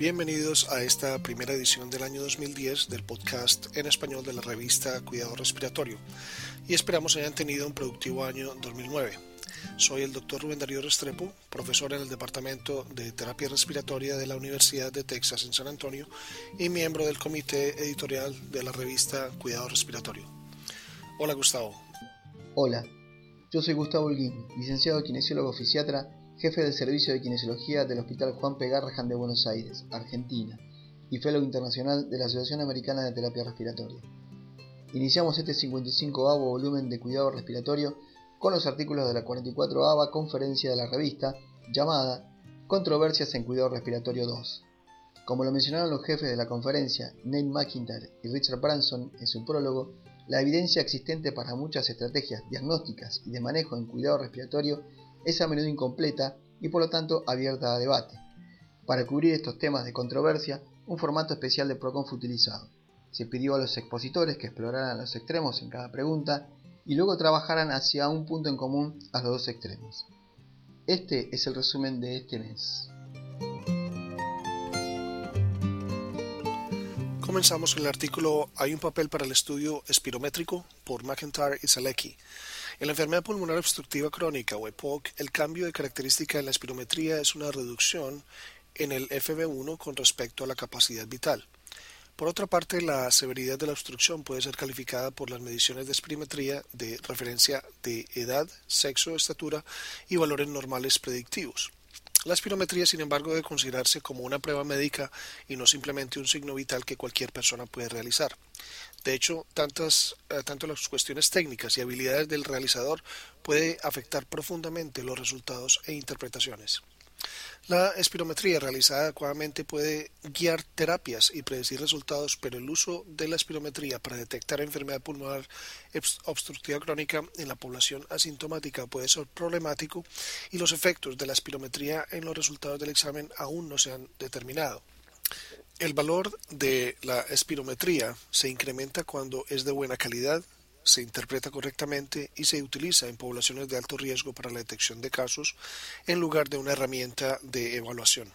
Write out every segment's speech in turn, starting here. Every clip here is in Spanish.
Bienvenidos a esta primera edición del año 2010 del podcast en español de la revista Cuidado Respiratorio, y esperamos hayan tenido un productivo año 2009. Soy el Dr. Rubén Darío Restrepo, profesor en el Departamento de Terapia Respiratoria de la Universidad de Texas en San Antonio y miembro del comité editorial de la revista Cuidado Respiratorio. Hola, Gustavo. Hola, yo soy Gustavo Ulguín, licenciado kinesiólogo fisiatra, jefe del Servicio de Kinesiología del Hospital Juan P. Garrahan de Buenos Aires, Argentina, y Fellow Internacional de la Asociación Americana de Terapia Respiratoria. Iniciamos este 55avo volumen de Cuidado Respiratorio con los artículos de la 44ª conferencia de la revista, llamada Controversias en Cuidado Respiratorio 2. Como lo mencionaron los jefes de la conferencia, Nate MacIntyre y Richard Branson, en su prólogo, la evidencia existente para muchas estrategias diagnósticas y de manejo en cuidado respiratorio es a menudo incompleta y por lo tanto abierta a debate. Para cubrir estos temas de controversia, un formato especial de ProCon fue utilizado. Se pidió a los expositores que exploraran los extremos en cada pregunta y luego trabajaran hacia un punto en común a los dos extremos. Este es el resumen de este mes. Comenzamos con el artículo Hay un papel para el estudio espirométrico por MacIntyre y Selecky. En la enfermedad pulmonar obstructiva crónica o EPOC, el cambio de característica en la espirometría es una reducción en el FEV1 con respecto a la capacidad vital. Por otra parte, la severidad de la obstrucción puede ser calificada por las mediciones de espirometría de referencia de edad, sexo, estatura y valores normales predictivos. La espirometría, sin embargo, debe considerarse como una prueba médica y no simplemente un signo vital que cualquier persona puede realizar. De hecho, tanto las cuestiones técnicas y habilidades del realizador puede afectar profundamente los resultados e interpretaciones. La espirometría realizada adecuadamente puede guiar terapias y predecir resultados, pero el uso de la espirometría para detectar enfermedad pulmonar obstructiva crónica en la población asintomática puede ser problemático y los efectos de la espirometría en los resultados del examen aún no se han determinado. El valor de la espirometría se incrementa cuando es de buena calidad, se interpreta correctamente y se utiliza en poblaciones de alto riesgo para la detección de casos en lugar de una herramienta de evaluación.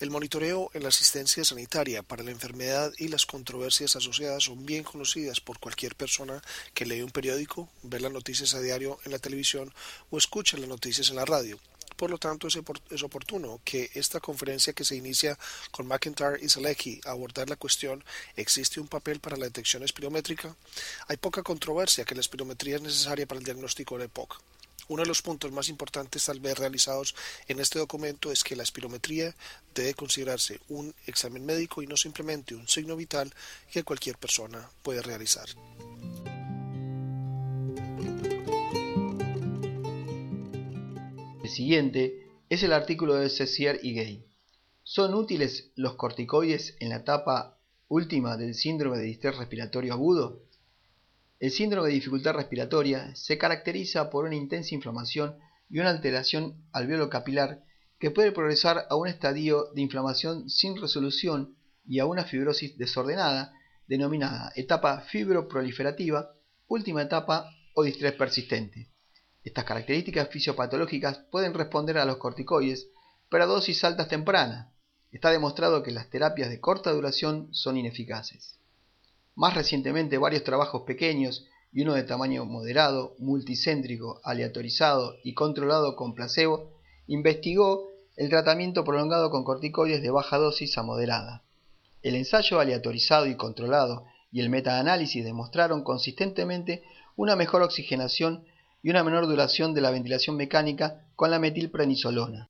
El monitoreo en la asistencia sanitaria para la enfermedad y las controversias asociadas son bien conocidas por cualquier persona que lee un periódico, ve las noticias a diario en la televisión o escucha las noticias en la radio. Por lo tanto, es oportuno que esta conferencia que se inicia con MacIntyre y Selecky abordar la cuestión ¿existe un papel para la detección espirométrica? Hay poca controversia que la espirometría es necesaria para el diagnóstico de EPOC. Uno de los puntos más importantes tal vez realizados en este documento es que la espirometría debe considerarse un examen médico y no simplemente un signo vital que cualquier persona puede realizar. Siguiente es el artículo de Cecier y Gay. ¿Son útiles los corticoides en la etapa última del síndrome de distrés respiratorio agudo? El síndrome de dificultad respiratoria se caracteriza por una intensa inflamación y una alteración alveolo-capilar que puede progresar a un estadio de inflamación sin resolución y a una fibrosis desordenada denominada etapa fibroproliferativa, última etapa o distrés persistente. Estas características fisiopatológicas pueden responder a los corticoides, pero a dosis altas tempranas. Está demostrado que las terapias de corta duración son ineficaces. Más recientemente, varios trabajos pequeños y uno de tamaño moderado, multicéntrico, aleatorizado y controlado con placebo, investigó el tratamiento prolongado con corticoides de baja dosis a moderada. El ensayo aleatorizado y controlado y el metaanálisis demostraron consistentemente una mejor oxigenación y una menor duración de la ventilación mecánica con la metilprednisolona.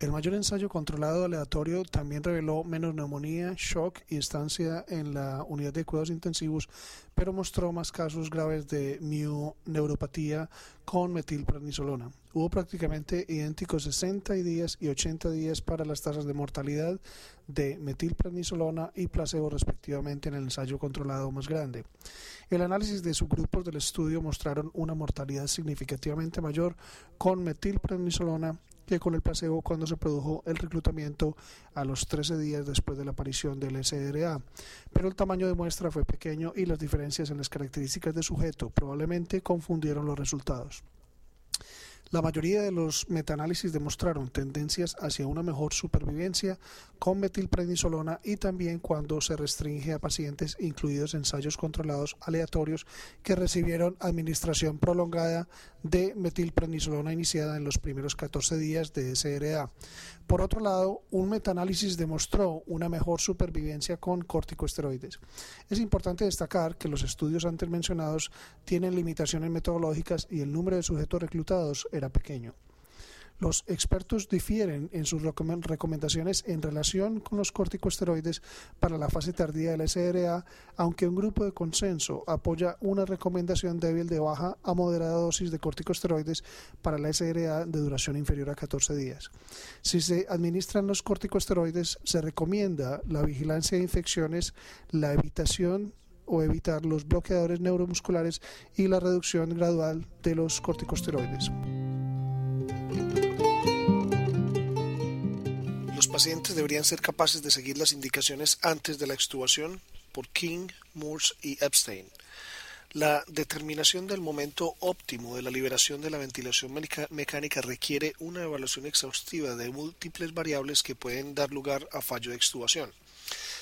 El mayor ensayo controlado aleatorio también reveló menos neumonía, shock y estancia en la unidad de cuidados intensivos, pero mostró más casos graves de mioneuropatía con metilprednisolona. Hubo prácticamente idénticos 60 días y 80 días para las tasas de mortalidad de metilprednisolona y placebo respectivamente en el ensayo controlado más grande. El análisis de subgrupos del estudio mostraron una mortalidad significativamente mayor con metilprednisolona que con el placebo cuando se produjo el reclutamiento a los 13 días después de la aparición del SDRA, pero el tamaño de muestra fue pequeño y las diferencias en las características de sujeto probablemente confundieron los resultados. La mayoría de los metaanálisis demostraron tendencias hacia una mejor supervivencia con metilprednisolona y también cuando se restringe a pacientes, incluidos ensayos controlados aleatorios que recibieron administración prolongada de metilprednisolona iniciada en los primeros 14 días de SDRA. Por otro lado, un metaanálisis demostró una mejor supervivencia con corticosteroides. Es importante destacar que los estudios antes mencionados tienen limitaciones metodológicas y el número de sujetos reclutados era pequeño. Los expertos difieren en sus recomendaciones en relación con los corticosteroides para la fase tardía de la SDRA, aunque un grupo de consenso apoya una recomendación débil de baja a moderada dosis de corticosteroides para la SDRA de duración inferior a 14 días. Si se administran los corticosteroides, se recomienda la vigilancia de infecciones, la evitación o evitar los bloqueadores neuromusculares y la reducción gradual de los corticosteroides. Los pacientes deberían ser capaces de seguir las indicaciones antes de la extubación por King, Moore y Epstein. La determinación del momento óptimo de la liberación de la ventilación mecánica requiere una evaluación exhaustiva de múltiples variables que pueden dar lugar a fallo de extubación.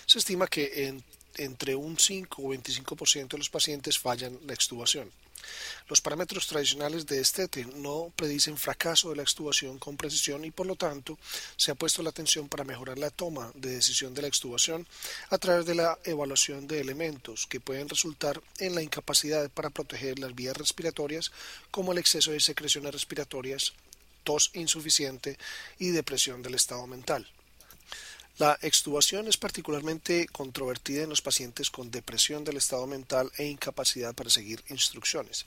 Se estima que entre un 5 o 25% de los pacientes fallan la extubación. Los parámetros tradicionales de estética no predicen fracaso de la extubación con precisión y por lo tanto se ha puesto la atención para mejorar la toma de decisión de la extubación a través de la evaluación de elementos que pueden resultar en la incapacidad para proteger las vías respiratorias como el exceso de secreciones respiratorias, tos insuficiente y depresión del estado mental. La extubación es particularmente controvertida en los pacientes con depresión del estado mental e incapacidad para seguir instrucciones.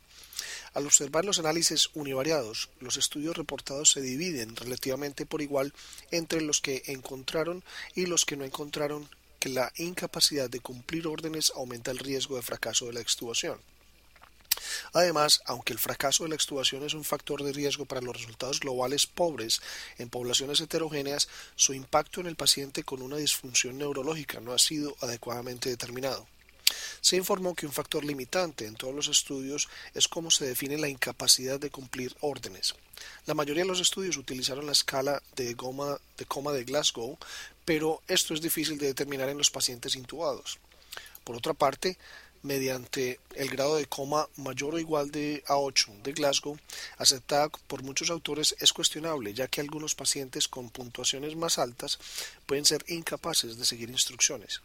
Al observar los análisis univariados, los estudios reportados se dividen relativamente por igual entre los que encontraron y los que no encontraron que la incapacidad de cumplir órdenes aumenta el riesgo de fracaso de la extubación. Además, aunque el fracaso de la extubación es un factor de riesgo para los resultados globales pobres en poblaciones heterogéneas, su impacto en el paciente con una disfunción neurológica no ha sido adecuadamente determinado. Se informó que un factor limitante en todos los estudios es cómo se define la incapacidad de cumplir órdenes. La mayoría de los estudios utilizaron la escala de coma de Glasgow, pero esto es difícil de determinar en los pacientes intubados. Por otra parte, mediante el grado de coma mayor o igual de A8 de Glasgow, aceptada por muchos autores, es cuestionable, ya que algunos pacientes con puntuaciones más altas pueden ser incapaces de seguir instrucciones.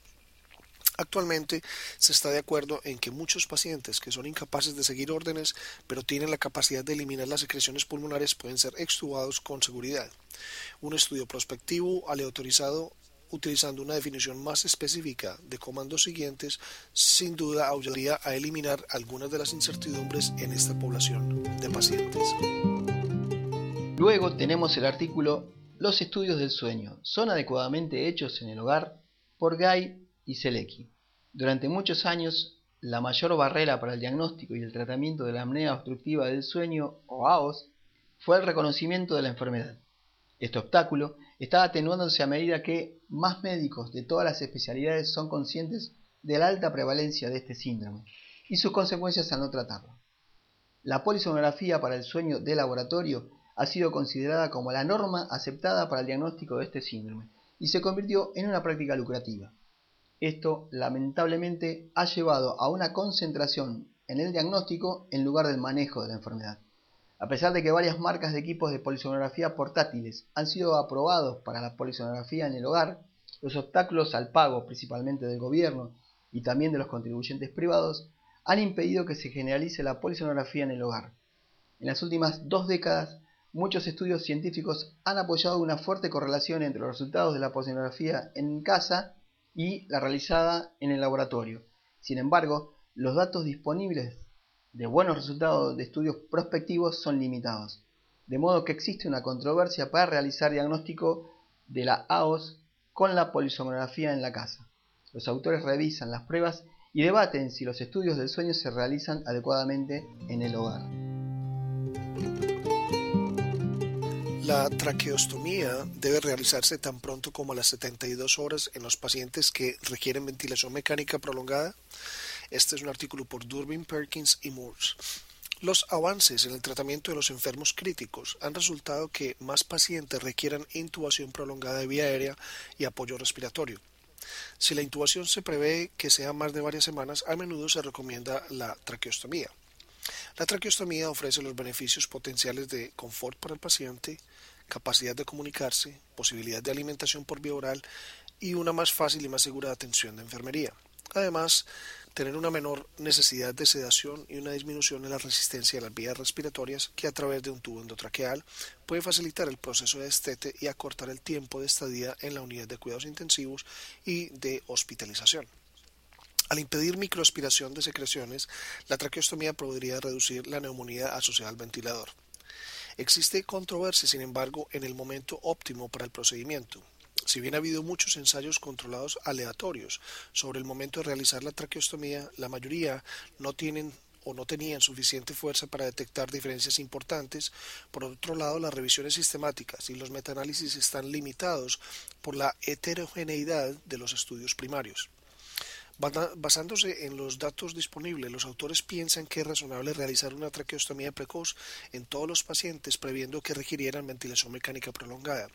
Actualmente se está de acuerdo en que muchos pacientes que son incapaces de seguir órdenes, pero tienen la capacidad de eliminar las secreciones pulmonares, pueden ser extubados con seguridad. Un estudio prospectivo aleatorizado utilizando una definición más específica de comandos siguientes, sin duda ayudaría a eliminar algunas de las incertidumbres en esta población de pacientes. Luego tenemos el artículo Los estudios del sueño son adecuadamente hechos en el hogar por Gay y Selecky. Durante muchos años, la mayor barrera para el diagnóstico y el tratamiento de la apnea obstructiva del sueño, o AOS, fue el reconocimiento de la enfermedad. Este obstáculo está atenuándose a medida que más médicos de todas las especialidades son conscientes de la alta prevalencia de este síndrome y sus consecuencias al no tratarlo. La polisomnografía para el sueño de laboratorio ha sido considerada como la norma aceptada para el diagnóstico de este síndrome y se convirtió en una práctica lucrativa. Esto, lamentablemente, ha llevado a una concentración en el diagnóstico en lugar del manejo de la enfermedad. A pesar de que varias marcas de equipos de polisonografía portátiles han sido aprobados para la polisonografía en el hogar, los obstáculos al pago, principalmente del gobierno y también de los contribuyentes privados, han impedido que se generalice la polisonografía en el hogar. En las últimas 2 décadas, muchos estudios científicos han apoyado una fuerte correlación entre los resultados de la polisonografía en casa y la realizada en el laboratorio. Sin embargo, los datos disponibles de buenos resultados de estudios prospectivos son limitados, de modo que existe una controversia para realizar diagnóstico de la AOS con la polisomnografía en la casa. Los autores revisan las pruebas y debaten si los estudios del sueño se realizan adecuadamente en el hogar. La traqueostomía debe realizarse tan pronto como a las 72 horas en los pacientes que requieren ventilación mecánica prolongada. Este es un artículo por Durbin, Perkins y Moore. Los avances en el tratamiento de los enfermos críticos han resultado que más pacientes requieran intubación prolongada de vía aérea y apoyo respiratorio. Si la intubación se prevé que sea más de varias semanas, a menudo se recomienda la traqueostomía. La traqueostomía ofrece los beneficios potenciales de confort para el paciente, capacidad de comunicarse, posibilidad de alimentación por vía oral y una más fácil y más segura atención de enfermería. Además, tener una menor necesidad de sedación y una disminución en la resistencia de las vías respiratorias que a través de un tubo endotraqueal puede facilitar el proceso de destete y acortar el tiempo de estadía en la unidad de cuidados intensivos y de hospitalización. Al impedir microaspiración de secreciones, la traqueostomía podría reducir la neumonía asociada al ventilador. Existe controversia, sin embargo, en el momento óptimo para el procedimiento. Si bien ha habido muchos ensayos controlados aleatorios sobre el momento de realizar la traqueostomía, la mayoría no tienen o no tenían suficiente fuerza para detectar diferencias importantes. Por otro lado, las revisiones sistemáticas y los metaanálisis están limitados por la heterogeneidad de los estudios primarios. Basándose en los datos disponibles, los autores piensan que es razonable realizar una traqueostomía precoz en todos los pacientes, previendo que requirieran ventilación mecánica prolongada.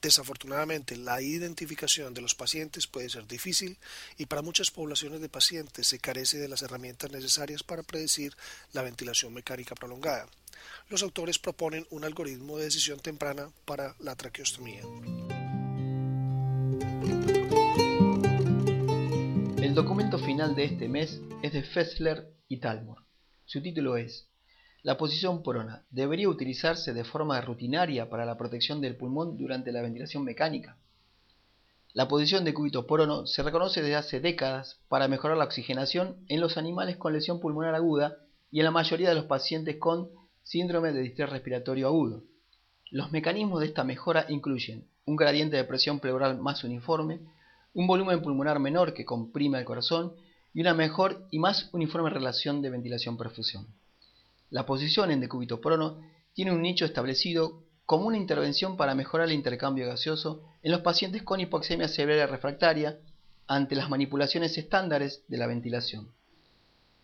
Desafortunadamente, la identificación de los pacientes puede ser difícil y para muchas poblaciones de pacientes se carece de las herramientas necesarias para predecir la ventilación mecánica prolongada. Los autores proponen un algoritmo de decisión temprana para la traqueostomía. El documento final de este mes es de Fessler y Talmor. Su título es: La posición prona debería utilizarse de forma rutinaria para la protección del pulmón durante la ventilación mecánica. La posición de cúbito prono se reconoce desde hace décadas para mejorar la oxigenación en los animales con lesión pulmonar aguda y en la mayoría de los pacientes con síndrome de distrés respiratorio agudo. Los mecanismos de esta mejora incluyen un gradiente de presión pleural más uniforme, un volumen pulmonar menor que comprime el corazón y una mejor y más uniforme relación de ventilación-perfusión. La posición en decúbito prono tiene un nicho establecido como una intervención para mejorar el intercambio gaseoso en los pacientes con hipoxemia severa refractaria ante las manipulaciones estándares de la ventilación.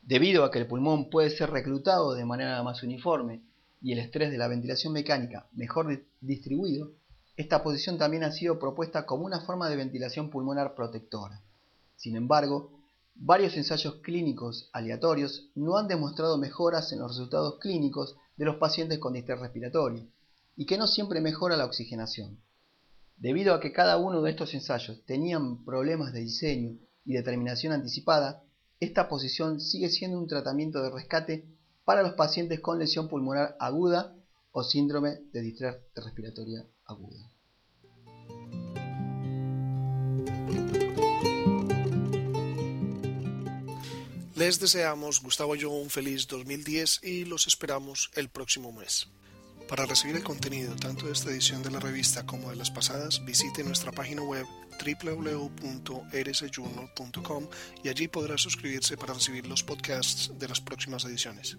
Debido a que el pulmón puede ser reclutado de manera más uniforme y el estrés de la ventilación mecánica mejor distribuido, esta posición también ha sido propuesta como una forma de ventilación pulmonar protectora. Sin embargo, varios ensayos clínicos aleatorios no han demostrado mejoras en los resultados clínicos de los pacientes con distrés respiratorio y que no siempre mejora la oxigenación. Debido a que cada uno de estos ensayos tenían problemas de diseño y determinación anticipada, esta posición sigue siendo un tratamiento de rescate para los pacientes con lesión pulmonar aguda o síndrome de distrés respiratorio agudo. Les deseamos, Gustavo y yo, un feliz 2010 y los esperamos el próximo mes. Para recibir el contenido tanto de esta edición de la revista como de las pasadas, visite nuestra página web www.rsjournal.com y allí podrá suscribirse para recibir los podcasts de las próximas ediciones.